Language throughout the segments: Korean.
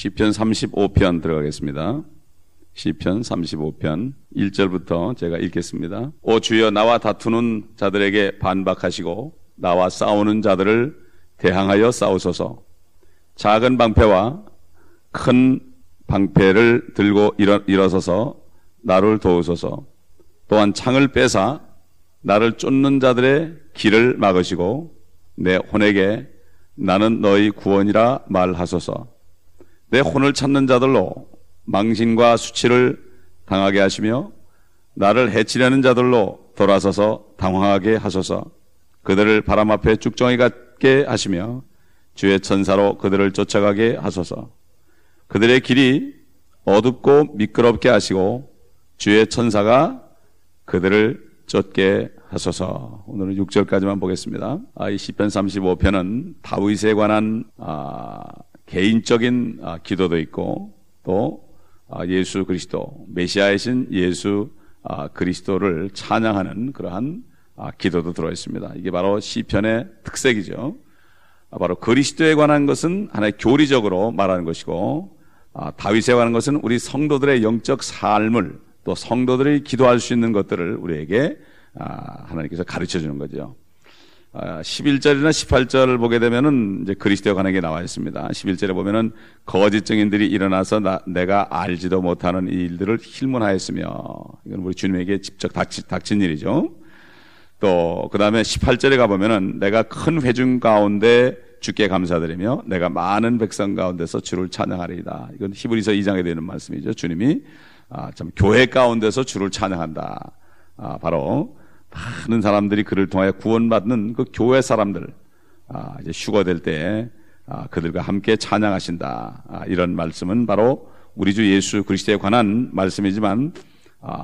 시편 35편 들어가겠습니다. 시편 35편 1절부터 제가 읽겠습니다. 오 주여, 나와 다투는 자들에게 반박하시고 나와 싸우는 자들을 대항하여 싸우소서. 작은 방패와 큰 방패를 들고 일어서서 나를 도우소서. 또한 창을 빼사 나를 쫓는 자들의 길을 막으시고 내 혼에게 나는 너의 구원이라 말하소서. 내 혼을 찾는 자들로 망신과 수치를 당하게 하시며 나를 해치려는 자들로 돌아서서 당황하게 하소서. 그들을 바람 앞에 죽정이 같게 하시며 주의 천사로 그들을 쫓아가게 하소서. 그들의 길이 어둡고 미끄럽게 하시고 주의 천사가 그들을 쫓게 하소서. 오늘은 6절까지만 보겠습니다. 이 시편 35편은 다윗에 관한 개인적인 기도도 있고 또 예수 그리스도, 메시아이신 예수 그리스도를 찬양하는 그러한 기도도 들어있습니다. 이게 바로 시편의 특색이죠. 바로 그리스도에 관한 것은 하나의 교리적으로 말하는 것이고, 다윗에 관한 것은 우리 성도들의 영적 삶을, 또 성도들이 기도할 수 있는 것들을 우리에게 하나님께서 가르쳐주는 거죠. 11절이나 18절을 보게 되면은 이제 그리스도에 관한 게 나와 있습니다. 11절에 보면은 거짓 증인들이 일어나서 내가 알지도 못하는 이 일들을 힐문하였으며, 이건 우리 주님에게 직접 닥친 일이죠. 또 그 다음에 18절에 가보면은 내가 큰 회중 가운데 주께 감사드리며 내가 많은 백성 가운데서 주를 찬양하리이다. 이건 히브리서 2장에 되는 말씀이죠. 주님이 참 교회 가운데서 주를 찬양한다. 바로 많은 사람들이 그를 통하여 구원받는 그 교회 사람들, 이제 휴거 될 때 그들과 함께 찬양하신다. 이런 말씀은 바로 우리 주 예수 그리스도에 관한 말씀이지만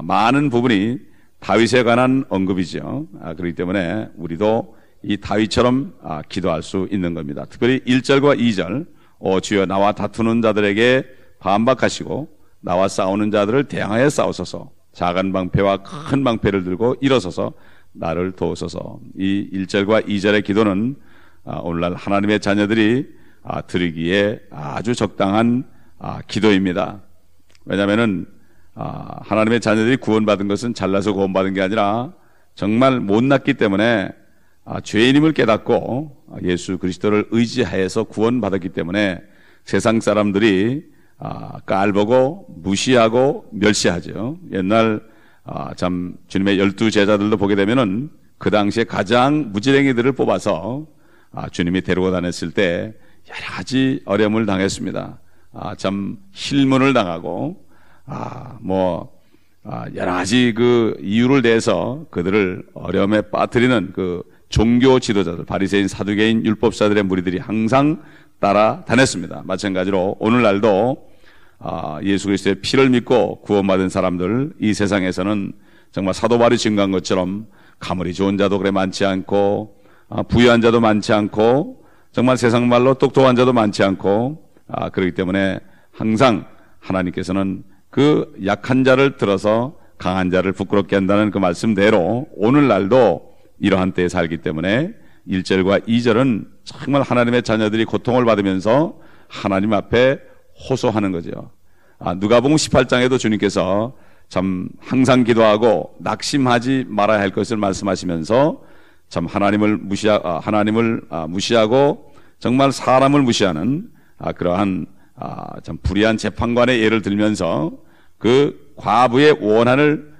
많은 부분이 다윗에 관한 언급이죠. 그렇기 때문에 우리도 이 다윗처럼 기도할 수 있는 겁니다. 특별히 1절과 2절, 주여 나와 다투는 자들에게 반박하시고 나와 싸우는 자들을 대항하여 싸우소서. 작은 방패와 큰 방패를 들고 일어서서 나를 도우소서. 이 1절과 2절의 기도는 오늘날 하나님의 자녀들이 드리기에 아주 적당한 기도입니다. 왜냐하면은 하나님의 자녀들이 구원받은 것은 잘나서 구원받은 게 아니라 정말 못났기 때문에 죄인임을 깨닫고 예수 그리스도를 의지하여서 구원받았기 때문에 세상 사람들이 깔보고 무시하고 멸시하죠. 옛날 참 주님의 12 제자들도 보게 되면은 그 당시에 가장 무지랭이들을 뽑아서 주님이 데리고 다녔을 때 여러 가지 어려움을 당했습니다. 참 힐문을 당하고 여러 가지 그 이유를 대해서 그들을 어려움에 빠뜨리는 그 종교 지도자들, 바리새인, 사두개인, 율법사들의 무리들이 항상 따라 다녔습니다. 마찬가지로 오늘날도 예수 그리스도의 피를 믿고 구원받은 사람들, 이 세상에서는 정말 사도바울이 증거한 것처럼 가물이 좋은 자도 그래 많지 않고 부유한 자도 많지 않고 정말 세상 말로 똑똑한 자도 많지 않고 그렇기 때문에 항상 하나님께서는 그 약한 자를 들어서 강한 자를 부끄럽게 한다는 그 말씀대로 오늘날도 이러한 때에 살기 때문에 1절과 2절은 정말 하나님의 자녀들이 고통을 받으면서 하나님 앞에 호소하는 거죠. 누가복음 18장에도 주님께서 참 항상 기도하고 낙심하지 말아야 할 것을 말씀하시면서 참 하나님을 무시하고 정말 사람을 무시하는 그러한 참 불의한 재판관의 예를 들면서 그 과부의 원한을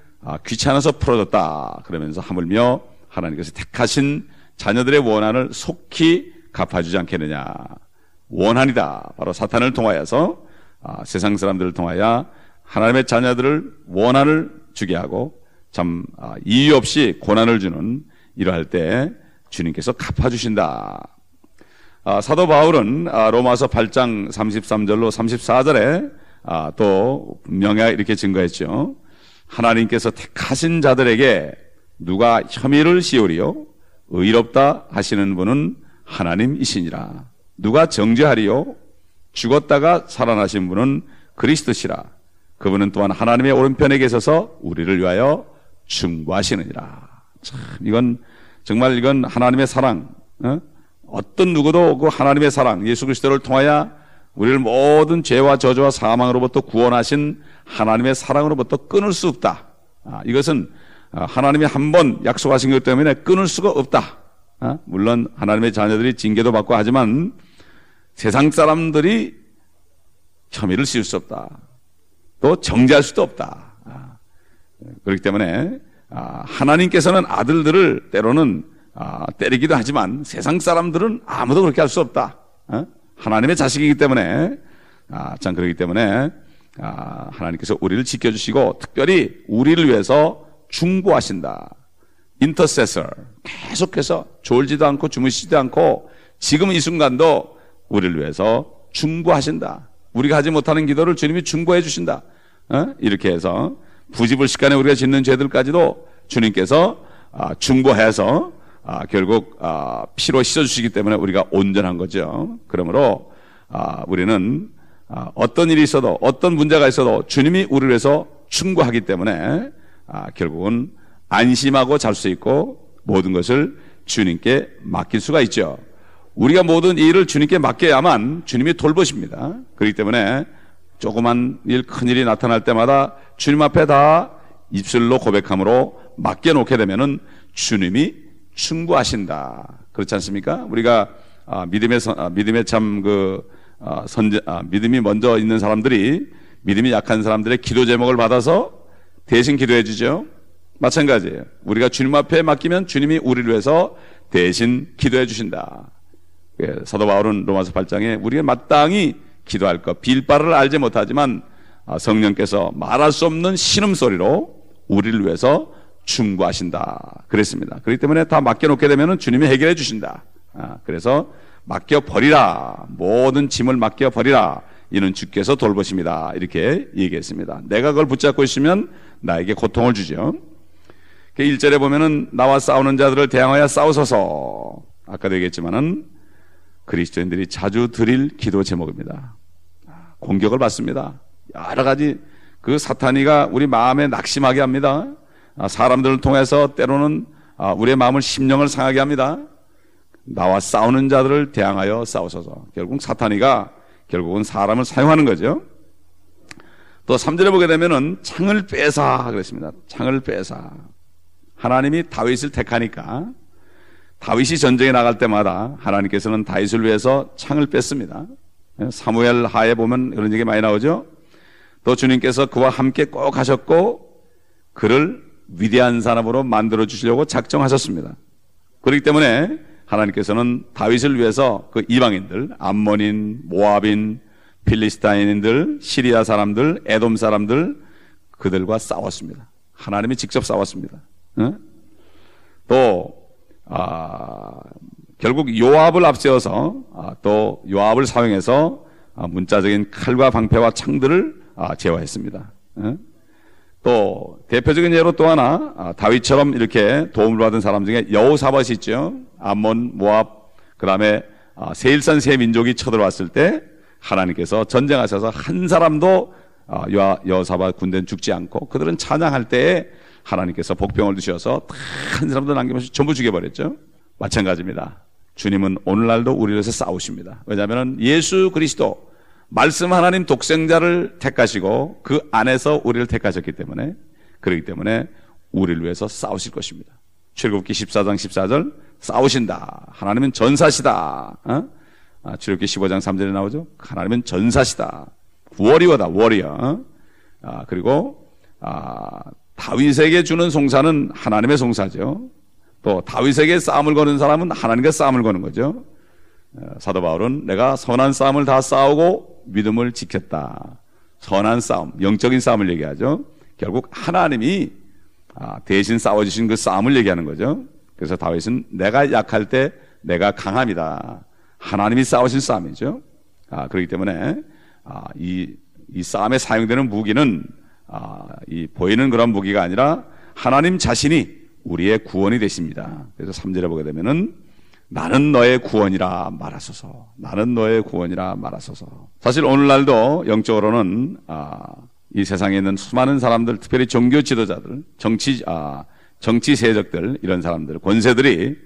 귀찮아서 풀어줬다 그러면서 하물며 하나님께서 택하신 자녀들의 원한을 속히 갚아주지 않겠느냐. 원한이다. 바로 사탄을 통하여서 세상 사람들을 통하여 하나님의 자녀들을 원한을 주게 하고 참 이유 없이 고난을 주는 이러할 때 주님께서 갚아주신다. 사도 바울은 로마서 8장 33절로 34절에 또 명예 이렇게 증거했죠. 하나님께서 택하신 자들에게 누가 혐의를 씌우리요? 의롭다 하시는 분은 하나님이시니라. 누가 정죄하리요? 죽었다가 살아나신 분은 그리스도시라. 그분은 또한 하나님의 오른편에 계셔서 우리를 위하여 중보하시느니라. 참 이건 정말 이건 하나님의 사랑. 어떤 누구도 그 하나님의 사랑, 예수 그리스도를 통하여 우리를 모든 죄와 저주와 사망으로부터 구원하신 하나님의 사랑으로부터 끊을 수 없다. 이것은 하나님이 한번 약속하신 것 때문에 끊을 수가 없다. 물론 하나님의 자녀들이 징계도 받고 하지만 세상 사람들이 혐의를 씌울 수 없다. 또 정죄할 수도 없다. 그렇기 때문에 하나님께서는 아들들을 때로는 때리기도 하지만 세상 사람들은 아무도 그렇게 할 수 없다. 하나님의 자식이기 때문에 참 그렇기 때문에 하나님께서 우리를 지켜주시고 특별히 우리를 위해서 중보하신다. 인터세서 계속해서 졸지도 않고 주무시지도 않고 지금 이 순간도 우리를 위해서 중보하신다. 우리가 하지 못하는 기도를 주님이 중보해 주신다. 이렇게 해서 부지불식간에 우리가 짓는 죄들까지도 주님께서 중보해서 결국 피로 씻어주시기 때문에 우리가 온전한 거죠. 그러므로 우리는 어떤 일이 있어도 어떤 문제가 있어도 주님이 우리를 위해서 충고하기 때문에 결국은 안심하고 잘 수 있고 모든 것을 주님께 맡길 수가 있죠. 우리가 모든 일을 주님께 맡겨야만 주님이 돌보십니다. 그렇기 때문에 조그만 일, 큰일이 나타날 때마다 주님 앞에 다 입술로 고백함으로 맡겨놓게 되면은 주님이 충고하신다. 그렇지 않습니까? 우리가 믿음의 참 믿음이 먼저 있는 사람들이 믿음이 약한 사람들의 기도 제목을 받아서 대신 기도해 주죠. 마찬가지예요. 우리가 주님 앞에 맡기면 주님이 우리를 위해서 대신 기도해 주신다. 사도 바울은 로마서 8장에 우리가 마땅히 기도할 것 빌바를 알지 못하지만 성령께서 말할 수 없는 신음소리로 우리를 위해서 충고하신다 그랬습니다. 그렇기 때문에 다 맡겨놓게 되면 주님이 해결해 주신다. 그래서 맡겨버리라. 모든 짐을 맡겨버리라. 이는 주께서 돌보십니다. 이렇게 얘기했습니다. 내가 그걸 붙잡고 있으면 나에게 고통을 주죠. 1절에 보면은 나와 싸우는 자들을 대항하여 싸우소서. 아까도 얘기했지만은 그리스도인들이 자주 드릴 기도 제목입니다. 공격을 받습니다. 여러 가지 그 사탄이가 우리 마음에 낙심하게 합니다. 사람들을 통해서 때로는 우리의 마음을 심령을 상하게 합니다. 나와 싸우는 자들을 대항하여 싸우소서. 결국 사탄이가 결국은 사람을 사용하는 거죠. 또 3절에 보게 되면은 창을 빼사 그랬습니다. 창을 빼사. 하나님이 다윗을 택하니까 다윗이 전쟁에 나갈 때마다 하나님께서는 다윗을 위해서 창을 뺐습니다. 사무엘 하에 보면 이런 얘기 많이 나오죠. 또 주님께서 그와 함께 꼭 하셨고 그를 위대한 사람으로 만들어 주시려고 작정하셨습니다. 그렇기 때문에 하나님께서는 다윗을 위해서 그 이방인들, 암몬인, 모압인, 필리스타인인들, 시리아 사람들, 에돔 사람들 그들과 싸웠습니다. 하나님이 직접 싸웠습니다. 또 결국 요압을 앞세워서 또 요압을 사용해서 문자적인 칼과 방패와 창들을 제어했습니다. 또 대표적인 예로 또 하나 다윗처럼 이렇게 도움을 받은 사람 중에 여호사밧이 있죠. 암몬, 모압, 그 다음에 세일산 세 민족이 쳐들어왔을 때 하나님께서 전쟁하셔서 한 사람도 여호사밧 군대는 죽지 않고 그들은 찬양할 때에 하나님께서 복병을 주셔서 다 한 사람도 남김없이 전부 죽여버렸죠. 마찬가지입니다. 주님은 오늘날도 우리를 위해서 싸우십니다. 왜냐하면 예수 그리스도 말씀 하나님 독생자를 택하시고 그 안에서 우리를 택하셨기 때문에 그렇기 때문에 우리를 위해서 싸우실 것입니다. 출애굽기 14장 14절 싸우신다. 하나님은 전사시다. 출애굽기 15장 3절에 나오죠. 하나님은 전사시다. 워리어다. 워리어. 그리고 다윗에게 주는 송사는 하나님의 송사죠. 또 다윗에게 싸움을 거는 사람은 하나님과 싸움을 거는 거죠. 사도 바울은 내가 선한 싸움을 다 싸우고 믿음을 지켰다. 선한 싸움, 영적인 싸움을 얘기하죠. 결국 하나님이 대신 싸워주신 그 싸움을 얘기하는 거죠. 그래서 다윗은 내가 약할 때 내가 강함이다. 하나님이 싸우신 싸움이죠. 그렇기 때문에 이 싸움에 사용되는 무기는 이 보이는 그런 무기가 아니라 하나님 자신이 우리의 구원이 되십니다. 그래서 3절에 보게 되면은 나는 너의 구원이라 말하소서. 나는 너의 구원이라 말하소서. 사실 오늘날도 영적으로는 이 세상에 있는 수많은 사람들, 특별히 종교 지도자들, 정치 세력들 이런 사람들, 권세들이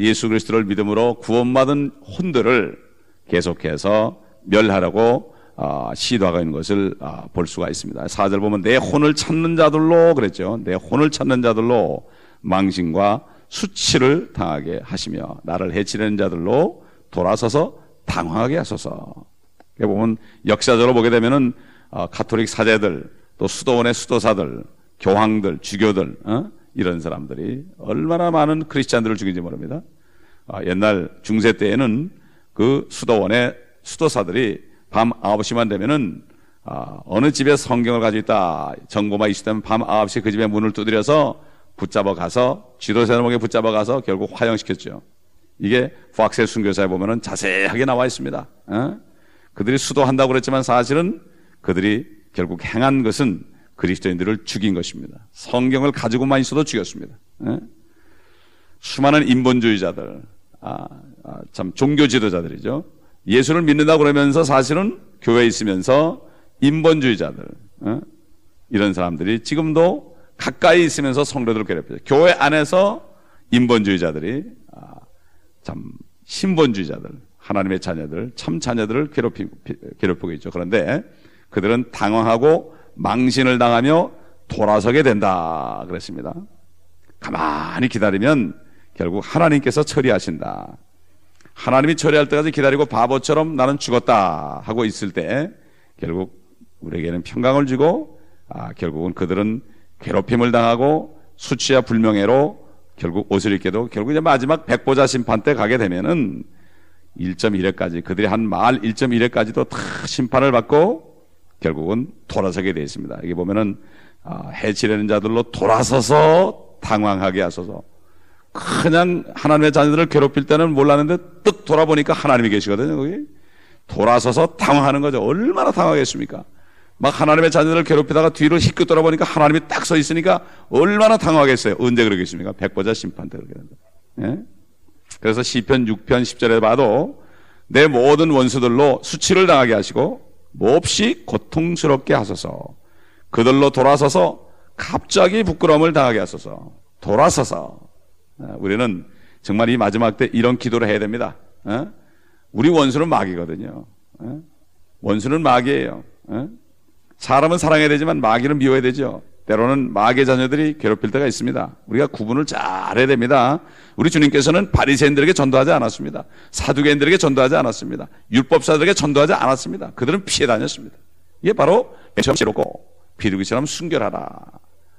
예수 그리스도를 믿음으로 구원받은 혼들을 계속해서 멸하라고 시도하고 있는 것을 볼 수가 있습니다. 4절 보면 내 혼을 찾는 자들로 그랬죠. 내 혼을 찾는 자들로 망신과 수치를 당하게 하시며 나를 해치려는 자들로 돌아서서 당황하게 하소서. 보면 역사적으로 보게 되면은 가톨릭 사제들 또 수도원의 수도사들, 교황들, 주교들 이런 사람들이 얼마나 많은 크리스찬들을 죽인지 모릅니다. 옛날 중세 때에는 그 수도원의 수도사들이 밤 9시만 되면은 어느 집에 성경을 가지고 있다 정보만 있으면 밤 9시 그 집에 문을 두드려서 붙잡아 가서 지도세 목에 붙잡아 가서 결국 화형시켰죠. 이게 팍세 순교사에 보면은 자세하게 나와 있습니다. 그들이 수도한다고 그랬지만 사실은 그들이 결국 행한 것은 그리스도인들을 죽인 것입니다. 성경을 가지고만 있어도 죽였습니다. 수많은 인본주의자들, 참 종교 지도자들이죠. 예수를 믿는다 그러면서 사실은 교회에 있으면서 인본주의자들, 이런 사람들이 지금도 가까이 있으면서 성도들을 괴롭혀요. 교회 안에서 인본주의자들이 참 신본주의자들, 하나님의 자녀들, 참 자녀들을 괴롭히고 있죠. 그런데 그들은 당황하고 망신을 당하며 돌아서게 된다 그랬습니다. 가만히 기다리면 결국 하나님께서 처리하신다. 하나님이 처리할 때까지 기다리고 바보처럼 나는 죽었다 하고 있을 때 결국 우리에게는 평강을 주고 결국은 그들은 괴롭힘을 당하고 수치와 불명예로 결국 옷을 입게도 결국 이제 마지막 백보자 심판 때 가게 되면은 1.1회까지 그들이 한 말 1.1회까지도 다 심판을 받고 결국은 돌아서게 되어 있습니다. 여기 보면은 해치려는 자들로 돌아서서 당황하게 하소서. 그냥 하나님의 자녀들을 괴롭힐 때는 몰랐는데 뜻 돌아보니까 하나님이 계시거든요. 거기 돌아서서 당황하는 거죠. 얼마나 당황하겠습니까? 막 하나님의 자녀들을 괴롭히다가 뒤로 힐끗 돌아보니까 하나님이 딱 서 있으니까 얼마나 당황하겠어요. 언제 그러겠습니까? 백보자 심판 때 그렇게 된다. 예? 그래서 시편 6편 10절에 봐도 내 모든 원수들로 수치를 당하게 하시고 몹시 고통스럽게 하소서. 그들로 돌아서서 갑자기 부끄러움을 당하게 하소서. 돌아서서. 우리는 정말 이 마지막 때 이런 기도를 해야 됩니다. 우리 원수는 마귀거든요. 원수는 마귀예요. 사람은 사랑해야 되지만 마귀는 미워해야 되죠. 때로는 마귀의 자녀들이 괴롭힐 때가 있습니다. 우리가 구분을 잘해야 됩니다. 우리 주님께서는 바리새인들에게 전도하지 않았습니다. 사두개인들에게 전도하지 않았습니다. 율법사들에게 전도하지 않았습니다. 그들은 피해 다녔습니다. 이게 바로 매처럼고 비둘기처럼 순결하라.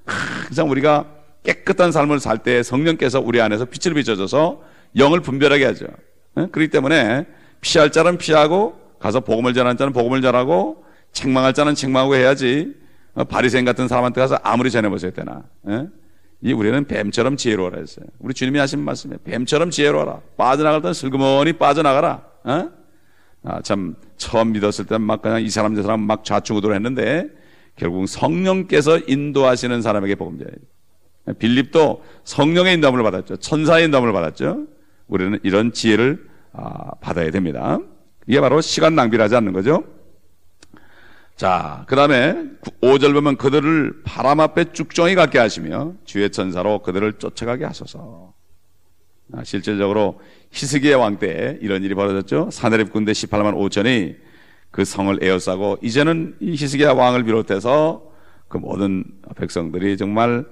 항상 우리가 깨끗한 삶을 살 때 성령께서 우리 안에서 빛을 비춰줘서 영을 분별하게 하죠. 그렇기 때문에 피할 자는 피하고 가서 복음을 전하는 자는 복음을 전하고 책망할 자는 책망하고 해야지. 바리새인 같은 사람한테 가서 아무리 전해보세요 때나 이 우리는 뱀처럼 지혜로워라 했어요. 우리 주님이 하신 말씀에 뱀처럼 지혜로워라. 빠져나갈 땐 슬그머니 빠져나가라. 참 처음 믿었을 땐 막 그냥 이 사람 저 사람 막 좌충우돌 했는데 결국 성령께서 인도하시는 사람에게 복음 전해요. 빌립도 성령의 인도함을 받았죠. 천사의 인도함을 받았죠. 우리는 이런 지혜를 받아야 됩니다. 이게 바로 시간 낭비를 하지 않는 거죠. 자, 그 다음에 5절 보면 그들을 바람 앞에 쭉정이 같게 하시며 주의 천사로 그들을 쫓아가게 하소서. 실질적으로 히스기야 왕 때 이런 일이 벌어졌죠. 사내립 군대 18만 5천이 그 성을 에워싸고 이제는 이 히스기야 왕을 비롯해서 그 모든 백성들이 정말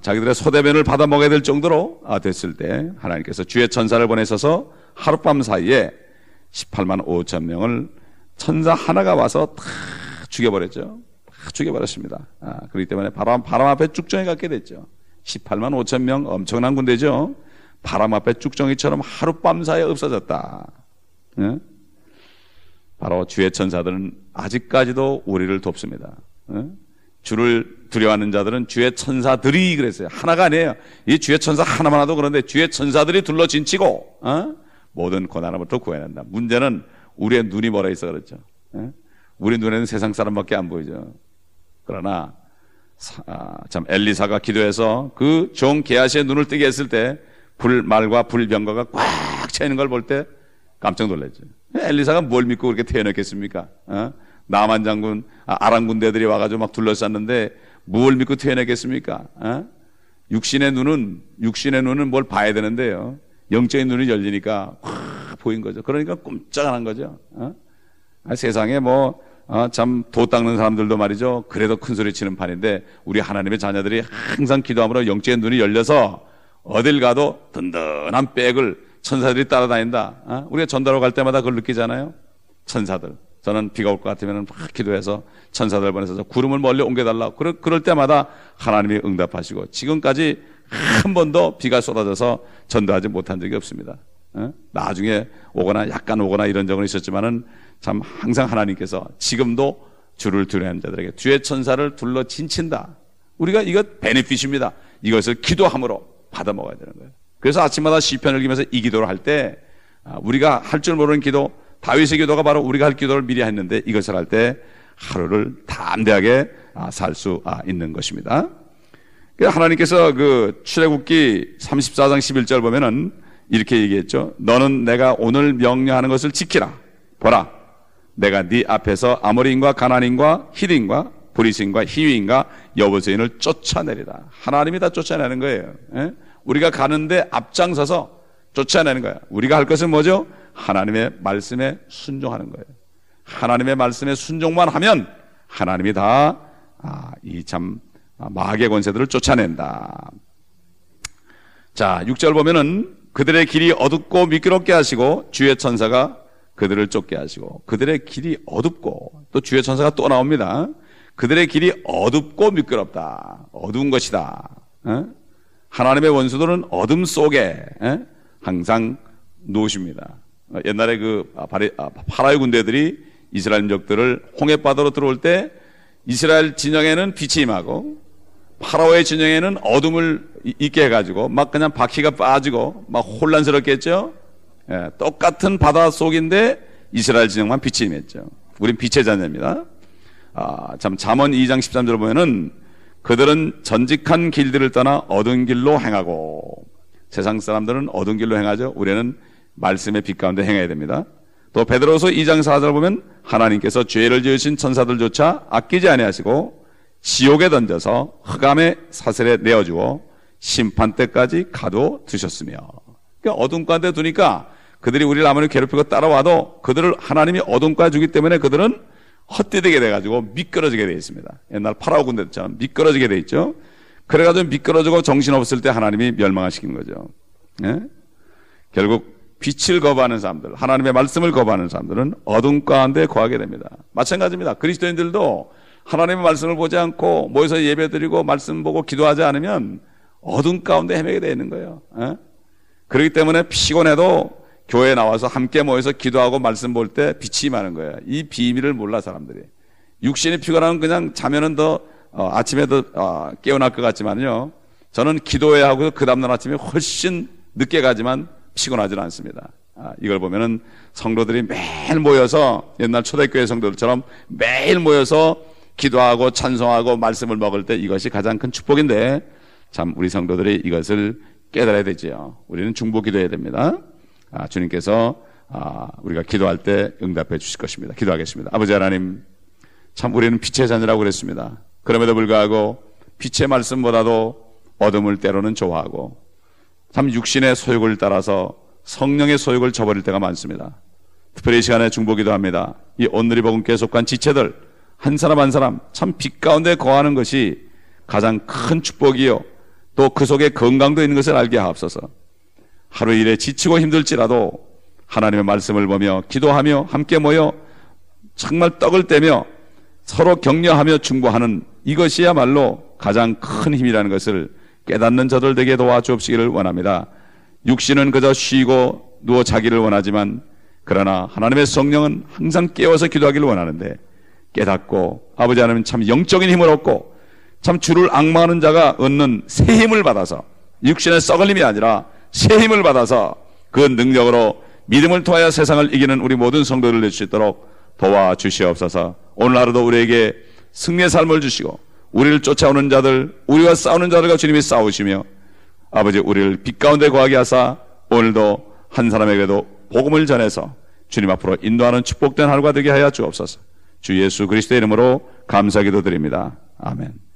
자기들의 소대변을 받아 먹어야 될 정도로 됐을 때 하나님께서 주의 천사를 보내셔서 하룻밤 사이에 18만 5천 명을 천사 하나가 와서 다 죽여버렸죠. 다 죽여버렸습니다. 그렇기 때문에 바람 앞에 쭉정이 갖게 됐죠. 18만 5천 명 엄청난 군대죠. 바람 앞에 쭉정이처럼 하룻밤 사이에 없어졌다. 예? 바로 주의 천사들은 아직까지도 우리를 돕습니다. 예? 주를 두려워하는 자들은 주의 천사들이 그랬어요. 하나가 아니에요. 이 주의 천사 하나만 하도 그런데 주의 천사들이 둘러 진치고 모든 고난으로부터 구해낸다. 문제는 우리의 눈이 멀어 있어 그렇죠. 우리 눈에는 세상 사람밖에 안 보이죠. 그러나 참 엘리사가 기도해서 그 종 게하시의 눈을 뜨게 했을 때 불말과 불병거가 꽉 차 있는 걸 볼 때 깜짝 놀랐죠. 엘리사가 뭘 믿고 그렇게 태어났겠습니까? 나만 장군, 아람 군대들이 와가지고 막 둘러쌌는데 뭘 믿고 태어났겠습니까? 육신의 눈은 뭘 봐야 되는데요. 영적인 눈이 열리니까 확 보인 거죠. 그러니까 꼼짝 안 한 거죠. 세상에 뭐 참 도 닦는 사람들도 말이죠. 그래도 큰 소리 치는 판인데 우리 하나님의 자녀들이 항상 기도함으로 영적인 눈이 열려서 어딜 가도 든든한 백을 천사들이 따라다닌다. 우리가 전달하러 갈 때마다 그걸 느끼잖아요. 천사들. 저는 비가 올 것 같으면 막 기도해서 천사들 보내서 구름을 멀리 옮겨달라고 그럴 때마다 하나님이 응답하시고 지금까지 한 번도 비가 쏟아져서 전도하지 못한 적이 없습니다. 나중에 오거나 약간 오거나 이런 적은 있었지만은 참 항상 하나님께서 지금도 주를 두려워하는 자들에게 주의 천사를 둘러 진친다. 우리가 이거 베네핏입니다. 이것을 기도함으로 받아 먹어야 되는 거예요. 그래서 아침마다 시편을 읽으면서 이 기도를 할 때 우리가 할 줄 모르는 기도, 다윗의 기도가 바로 우리가 할 기도를 미리 했는데 이것을 할 때 하루를 담대하게 살 수 있는 것입니다. 하나님께서 그 출애굽기 34장 11절 보면은 이렇게 얘기했죠. 너는 내가 오늘 명령하는 것을 지키라. 보라, 내가 네 앞에서 아모리인과 가나안인과 히딘과 브리스인과 히위인과 여부스인을 쫓아내리라. 하나님이 다 쫓아내는 거예요. 예? 우리가 가는데 앞장서서 쫓아내는 거야. 우리가 할 것은 뭐죠? 하나님의 말씀에 순종하는 거예요. 하나님의 말씀에 순종만 하면 하나님이 다 이 참 마귀의 권세들을 쫓아낸다. 자, 6절 보면은 그들의 길이 어둡고 미끄럽게 하시고 주의 천사가 그들을 쫓게 하시고. 그들의 길이 어둡고, 또 주의 천사가 또 나옵니다. 그들의 길이 어둡고 미끄럽다. 어두운 것이다. 하나님의 원수들은 어둠 속에 항상 놓으십니다. 옛날에 그 파라의 군대들이 이스라엘 민족들을 홍해바다로 들어올 때 이스라엘 진영에는 빛이 임하고 파라오의 진영에는 어둠을 있게 해가지고 막 그냥 바퀴가 빠지고 막 혼란스럽게 했죠. 예, 똑같은 바다 속인데 이스라엘 진영만 빛이 임했죠. 우린 빛의 자녀입니다. 참 잠언 2장 13절 보면은 그들은 전직한 길들을 떠나 어두운 길로 행하고, 세상 사람들은 어두운 길로 행하죠. 우리는 말씀의 빛 가운데 행해야 됩니다. 또 베드로서 2장 4절 보면 하나님께서 죄를 지으신 천사들조차 아끼지 아니하시고 지옥에 던져서 흑암의 사슬에 내어주어 심판 때까지 가둬 두셨으며. 그러니까 어둠 가운데 두니까 그들이 우리를 아무리 괴롭히고 따라와도 그들을 하나님이 어둠 가운데 주기 때문에 그들은 헛디디게 돼가지고 미끄러지게 돼 있습니다. 옛날 파라오 군대처럼 미끄러지게 돼 있죠. 그래가지고 미끄러지고 정신없을 때 하나님이 멸망하시킨 거죠. 예? 결국 빛을 거부하는 사람들, 하나님의 말씀을 거부하는 사람들은 어둠 가운데 거하게 됩니다. 마찬가지입니다. 그리스도인들도 하나님의 말씀을 보지 않고 모여서 예배드리고 말씀 보고 기도하지 않으면 어둠 가운데 헤매게 되어 있는 거예요. 예? 그렇기 때문에 피곤해도 교회에 나와서 함께 모여서 기도하고 말씀 볼 때 빛이 임하는 거예요. 이 비밀을 몰라 사람들이. 육신이 피곤하면 그냥 자면은 더 아침에 더 깨어날 것 같지만요, 저는 기도해야 하고 그 다음날 아침에 훨씬 늦게 가지만 피곤하지는 않습니다. 이걸 보면은 성도들이 매일 모여서 옛날 초대교회 성도들처럼 매일 모여서 기도하고 찬송하고 말씀을 먹을 때 이것이 가장 큰 축복인데 참 우리 성도들이 이것을 깨달아야 되지요. 우리는 중보 기도해야 됩니다. 주님께서 우리가 기도할 때 응답해 주실 것입니다. 기도하겠습니다. 아버지 하나님, 참 우리는 빛의 자녀라고 그랬습니다. 그럼에도 불구하고 빛의 말씀보다도 어둠을 때로는 좋아하고 참 육신의 소욕을 따라서 성령의 소욕을 저버릴 때가 많습니다. 특별히 이 시간에 중보기도 합니다. 이 온누리 복음교회에 속한 지체들 한 사람 한 사람 참 빛 가운데 거하는 것이 가장 큰 축복이요 또 그 속에 건강도 있는 것을 알게 하옵소서. 하루 일에 지치고 힘들지라도 하나님의 말씀을 보며 기도하며 함께 모여 정말 떡을 떼며 서로 격려하며 중보하는 이것이야말로 가장 큰 힘이라는 것을 깨닫는 저들 되게 도와주옵시기를 원합니다. 육신은 그저 쉬고 누워 자기를 원하지만 그러나 하나님의 성령은 항상 깨워서 기도하기를 원하는데 깨닫고 아버지 하나님 참 영적인 힘을 얻고 참 주를 앙망하는 자가 얻는 새 힘을 받아서 육신의 썩을 힘이 아니라 새 힘을 받아서 그 능력으로 믿음을 통하여 세상을 이기는 우리 모든 성도를 낼 수 있도록 도와주시옵소서. 오늘 하루도 우리에게 승리의 삶을 주시고 우리를 쫓아오는 자들, 우리와 싸우는 자들과 주님이 싸우시며 아버지 우리를 빛 가운데 거하게 하사 오늘도 한 사람에게도 복음을 전해서 주님 앞으로 인도하는 축복된 하루가 되게 하여 주옵소서. 주 예수 그리스도의 이름으로 감사기도 드립니다. 아멘.